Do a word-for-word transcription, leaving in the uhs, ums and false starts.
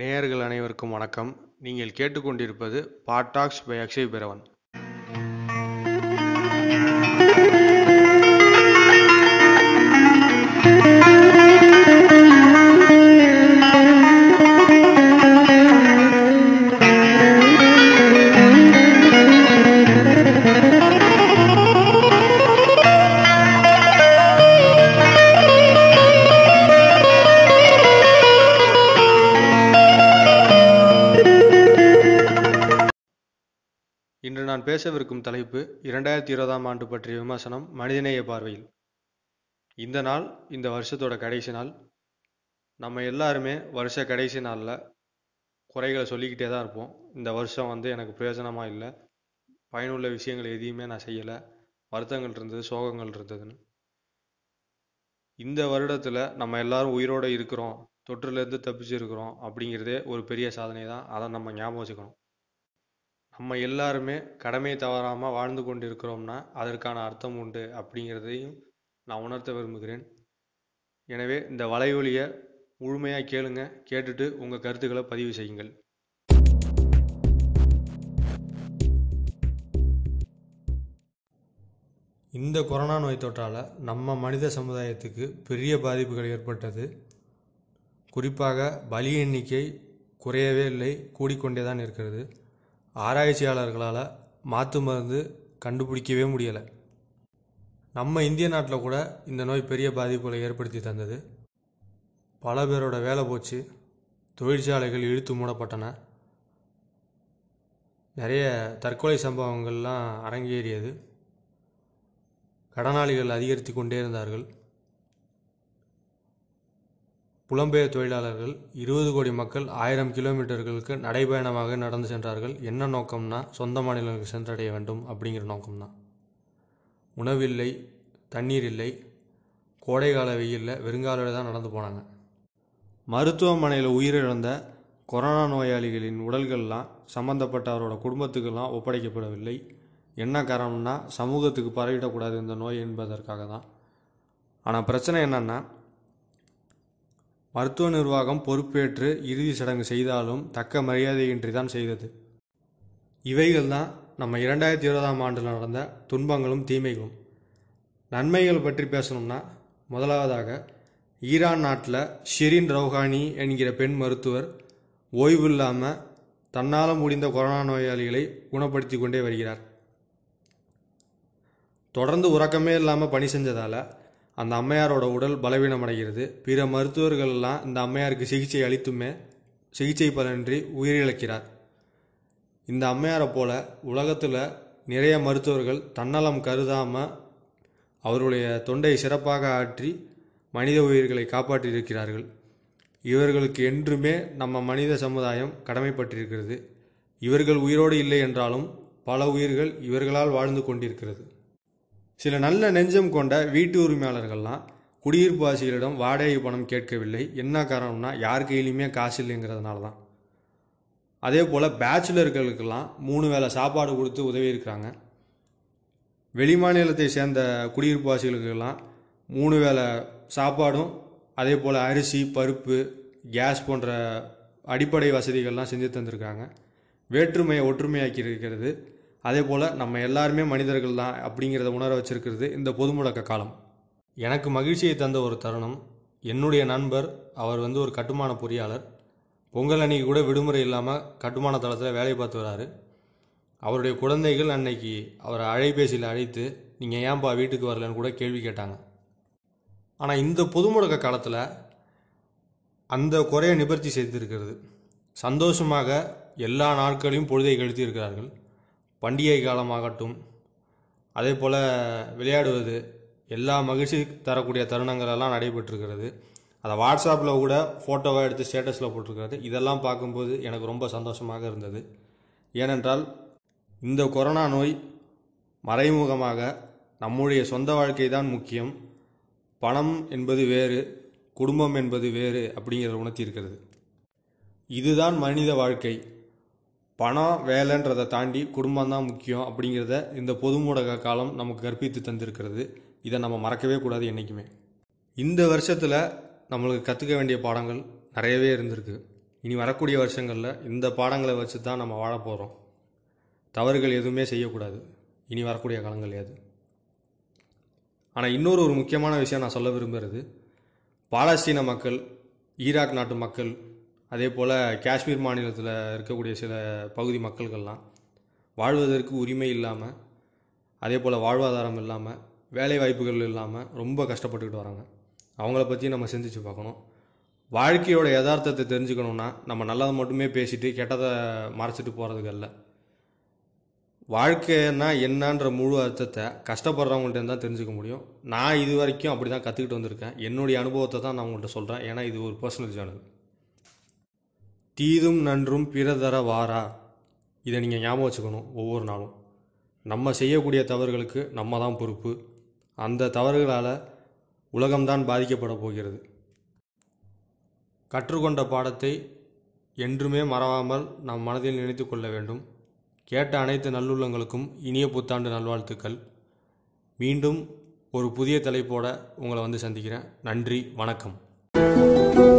நேயர்கள் அனைவருக்கும் வணக்கம். நீங்கள் கேட்டுக்கொண்டிருப்பது பாட்டாக்ஸ் பை அக்ஷய் பிரவன். இன்று நான் பேசவிருக்கும் தலைப்பு இரண்டாயிரத்தி இருபதாம் ஆண்டு பற்றிய விமர்சனம் மனிதநேய பார்வையில். இந்த நாள் இந்த வருஷத்தோட கடைசி நாள். நம்ம எல்லாருமே வருஷ கடைசி நாளில் குறைகளை சொல்லிக்கிட்டே தான் இருப்போம். இந்த வருஷம் வந்து எனக்கு பிரயோஜனமாக இல்லை, பயனுள்ள விஷயங்கள் எதையுமே நான் செய்யலை, வருத்தங்கள் இருந்தது, சோகங்கள் இருந்ததுன்னு. இந்த வருடத்தில் நம்ம எல்லாரும் உயிரோடு இருக்கிறோம், தொற்றுலேருந்து தப்பிச்சு இருக்கிறோம் அப்படிங்கிறதே ஒரு பெரிய சாதனை தான். அதை நம்ம ஞாபகம் வச்சுக்கணும். நம்ம எல்லாருமே கடமையை தவறாமல் வாழ்ந்து கொண்டு இருக்கிறோம்னா அதற்கான அர்த்தம் உண்டு அப்படிங்கிறதையும் நான் உணர்த்த விரும்புகிறேன். எனவே இந்த வலையொலியை முழுமையாக கேளுங்க, கேட்டுட்டு உங்கள் கருத்துக்களை பதிவு செய்யுங்கள். இந்த கொரோனா நோய் தொற்றால் நம்ம மனித சமுதாயத்துக்கு பெரிய பாதிப்புகள் ஏற்பட்டது. குறிப்பாக பலி எண்ணிக்கை குறையவே இல்லை, கூடிக்கொண்டே தான் இருக்கிறது. ஆராய்ச்சியாளர்களால் மாற்று மருந்து கண்டுபிடிக்கவே முடியலை. நம்ம இந்திய நாட்டில் கூட இந்த நோய் பெரிய பாதிப்புகளை ஏற்படுத்தி தந்தது. பல பேரோட வேலை போச்சு, தொழிற்சாலைகள் இழுத்து மூடப்பட்டன, நிறைய தற்கொலை சம்பவங்கள்லாம் அரங்கேறியது, கடனாளிகள் அதிகரித்து கொண்டே இருந்தார்கள். புலம்பெயர் தொழிலாளர்கள் இருபது கோடி மக்கள் ஆயிரம் கிலோமீட்டர்களுக்கு நடைபயணமாக நடந்து சென்றார்கள். என்ன நோக்கம்னா சொந்த மாநிலங்களுக்கு சென்றடைய வேண்டும் அப்படிங்கிற நோக்கம்தான். உணவில்லை, தண்ணீர் இல்லை, கோடைக்கால வெயிலில் வெறுங்காலோடு தான் நடந்து போனாங்க. மருத்துவமனையில் உயிரிழந்த கொரோனா நோயாளிகளின் உடல்கள்லாம் சம்பந்தப்பட்டவரோட குடும்பத்துக்கெல்லாம் ஒப்படைக்கப்படவில்லை. என்ன காரணம்னா சமூகத்துக்கு பரவிடக்கூடாது இந்த நோய் என்பதற்காக தான். ஆனால் பிரச்சனை என்னென்னா, மருத்துவ நிர்வாகம் பொறுப்பேற்று இறுதி சடங்கு செய்தாலும் தக்க மரியாதையின்றி தான் செய்தது. இவைகள் தான் நம்ம இரண்டாயிரத்தி இருபதாம் ஆண்டில் நடந்த துன்பங்களும் தீமைகளும். நன்மைகள் பற்றி பேசணும்னா, முதலாவதாக ஈரான் நாட்டில் ஷிரீன் ரௌஹானி என்கிற பெண் மருத்துவர் ஓய்வு இல்லாமல் தன்னால் முடிந்த கொரோனா நோயாளிகளை குணப்படுத்தி கொண்டே வருகிறார். தொடர்ந்து உறக்கமே இல்லாமல் பணி செஞ்சதால் அந்த அம்மையாரோட உடல் பலவீனமடைகிறது. பிற மருத்துவர்களெல்லாம் இந்த அம்மையாருக்கு சிகிச்சை அளித்துமே சிகிச்சை பலனின்றி உயிரிழக்கிறார். இந்த அம்மையாரை போல் உலகத்தில் நிறைய மருத்துவர்கள் தன்னலம் கருதாமல் அவருடைய தொண்டை சிறப்பாக ஆற்றி மனித உயிர்களை காப்பாற்றியிருக்கிறார்கள். இவர்களுக்கு என்றுமே நம்ம மனித சமுதாயம் கடமைப்பட்டிருக்கிறது. இவர்கள் உயிரோடு இல்லை என்றாலும் பல உயிர்கள் இவர்களால் வாழ்ந்து கொண்டிருக்கிறது. சில நல்ல நெஞ்சம் கொண்ட வீட்டு உரிமையாளர்கள்லாம் குடியிருப்பு வாசிகளிடம் வாடகை பணம் கேட்கவில்லை. என்ன காரணம்னா யார் கையிலையுமே காசு இல்லைங்கிறதுனால தான். அதே போல் பேச்சுலர்களுக்கெல்லாம் மூணு வேளை சாப்பாடு கொடுத்து உதவி இருக்கிறாங்க. வெளிமாநிலத்தை சேர்ந்த குடியிருப்பு வாசிகளுக்கெல்லாம் மூணு வேளை சாப்பாடும் அதே போல் அரிசி, பருப்பு, கேஸ் போன்ற அடிப்படை வசதிகள்லாம் செஞ்சு தந்திருக்காங்க. வேற்றுமையை ஒற்றுமையாக்கி இருக்கிறது. அதே போல் நம்ம எல்லாருமே மனிதர்கள் தான் அப்படிங்கிறத உணர வச்சிருக்கிறது இந்த பொது முடக்க காலம். எனக்கு மகிழ்ச்சியை தந்த ஒரு தருணம், என்னுடைய நண்பர், அவர் வந்து ஒரு கட்டுமான பொறியாளர், பொங்கல் அன்னைக்கு கூட விடுமுறை இல்லாமல் கட்டுமான தளத்தில் வேலை பார்த்து வராரு. அவருடைய குழந்தைகள் அன்னைக்கு அவரை அலைபேசியில் அழைத்து நீங்கள் ஏன்பா வீட்டுக்கு வரலன்னு கூட கேள்வி கேட்டாங்க. ஆனால் இந்த பொது முடக்க காலத்தில் அந்த குறையை நிவர்த்தி செய்திருக்கிறது. சந்தோஷமாக எல்லா நாட்களையும் பொழுதை கழித்து இருக்கிறார்கள். பண்டிகை காலமாகட்டும், அதே போல் விளையாடுவது, எல்லா மகிழ்ச்சி தரக்கூடிய தருணங்களெல்லாம் நடைபெற்றிருக்கிறது. அதை வாட்ஸ்அப்பில் கூட ஃபோட்டோவாக எடுத்து ஸ்டேட்டஸில் போட்டிருக்கிறது. இதெல்லாம் பார்க்கும்போது எனக்கு ரொம்ப சந்தோஷமாக இருந்தது. ஏனென்றால் இந்த கொரோனா நோய் மறைமுகமாக நம்முடைய சொந்த வாழ்க்கை தான் முக்கியம், பணம் என்பது வேறு, குடும்பம் என்பது வேறு அப்படிங்கிறத உணர்த்தியிருக்கிறது. இதுதான் மனித வாழ்க்கை. பணம் வேலைன்றதை தாண்டி குடும்பம்தான் முக்கியம் அப்படிங்கிறத இந்த பொது மூடக காலம் நமக்கு கற்பித்து தந்திருக்கிறது. இதை நம்ம மறக்கவே கூடாது என்றைக்குமே. இந்த வருஷத்தில் நம்மளுக்கு கற்றுக்க வேண்டிய பாடங்கள் நிறையவே இருந்திருக்கு. இனி வரக்கூடிய வருஷங்களில் இந்த பாடங்களை வச்சு தான் நம்ம வாழ போகிறோம். தவறுகள் எதுவுமே செய்யக்கூடாது இனி வரக்கூடிய காலங்கள் ஏது. ஆனால் இன்னொரு ஒரு முக்கியமான விஷயம் நான் சொல்ல விரும்புகிறது, பாலஸ்தீன மக்கள், ஈராக் நாட்டு மக்கள், அதே போல் காஷ்மீர் மாநிலத்தில் இருக்கக்கூடிய சில பகுதி மக்கள்கள்லாம் வாழ்வதற்கு உரிமை இல்லாமல், அதே போல் வாழ்வாதாரம் இல்லாமல், வேலை வாய்ப்புகள் இல்லாமல் ரொம்ப கஷ்டப்பட்டுக்கிட்டு வராங்க. அவங்கள பற்றி நம்ம சிந்திச்சு பார்க்கணும். வாழ்க்கையோட யதார்த்தத்தை தெரிஞ்சுக்கணுன்னா நம்ம நல்லதை மட்டுமே பேசிட்டு கெட்டதை மறைச்சிட்டு போகிறதுக்கு இல்லை. வாழ்க்கைன்னா என்னன்ற முழு அர்த்தத்தை கஷ்டப்படுறவங்கள்ட்ட தான் தெரிஞ்சுக்க முடியும். நான் இது வரைக்கும் அப்படி தான் கற்றுக்கிட்டு வந்திருக்கேன். என்னுடைய அனுபவத்தை தான் நான் உங்கள்கிட்ட சொல்கிறேன். ஏன்னா இது ஒரு பர்சனல் சேனல். தீதும் நன்றும் பிறதர வாரா, இதை நீங்கள் ஞாபகம் வச்சுக்கணும். ஒவ்வொரு நாளும் நம்ம செய்யக்கூடிய தவறுகளுக்கு நம்ம தான் பொறுப்பு. அந்த தவறுகளால் உலகம்தான் பாதிக்கப்பட போகிறது. கற்றுக்கொண்ட பாடத்தை என்றுமே மறவாமல் நம் மனதில் நினைத்து கொள்ள வேண்டும். கேட்ட அனைத்து நல்லுள்ளங்களுக்கும் இனிய புத்தாண்டு நல்வாழ்த்துக்கள். மீண்டும் ஒரு புதிய தலைப்போட உங்களை வந்து சந்திக்கிறேன். நன்றி, வணக்கம்.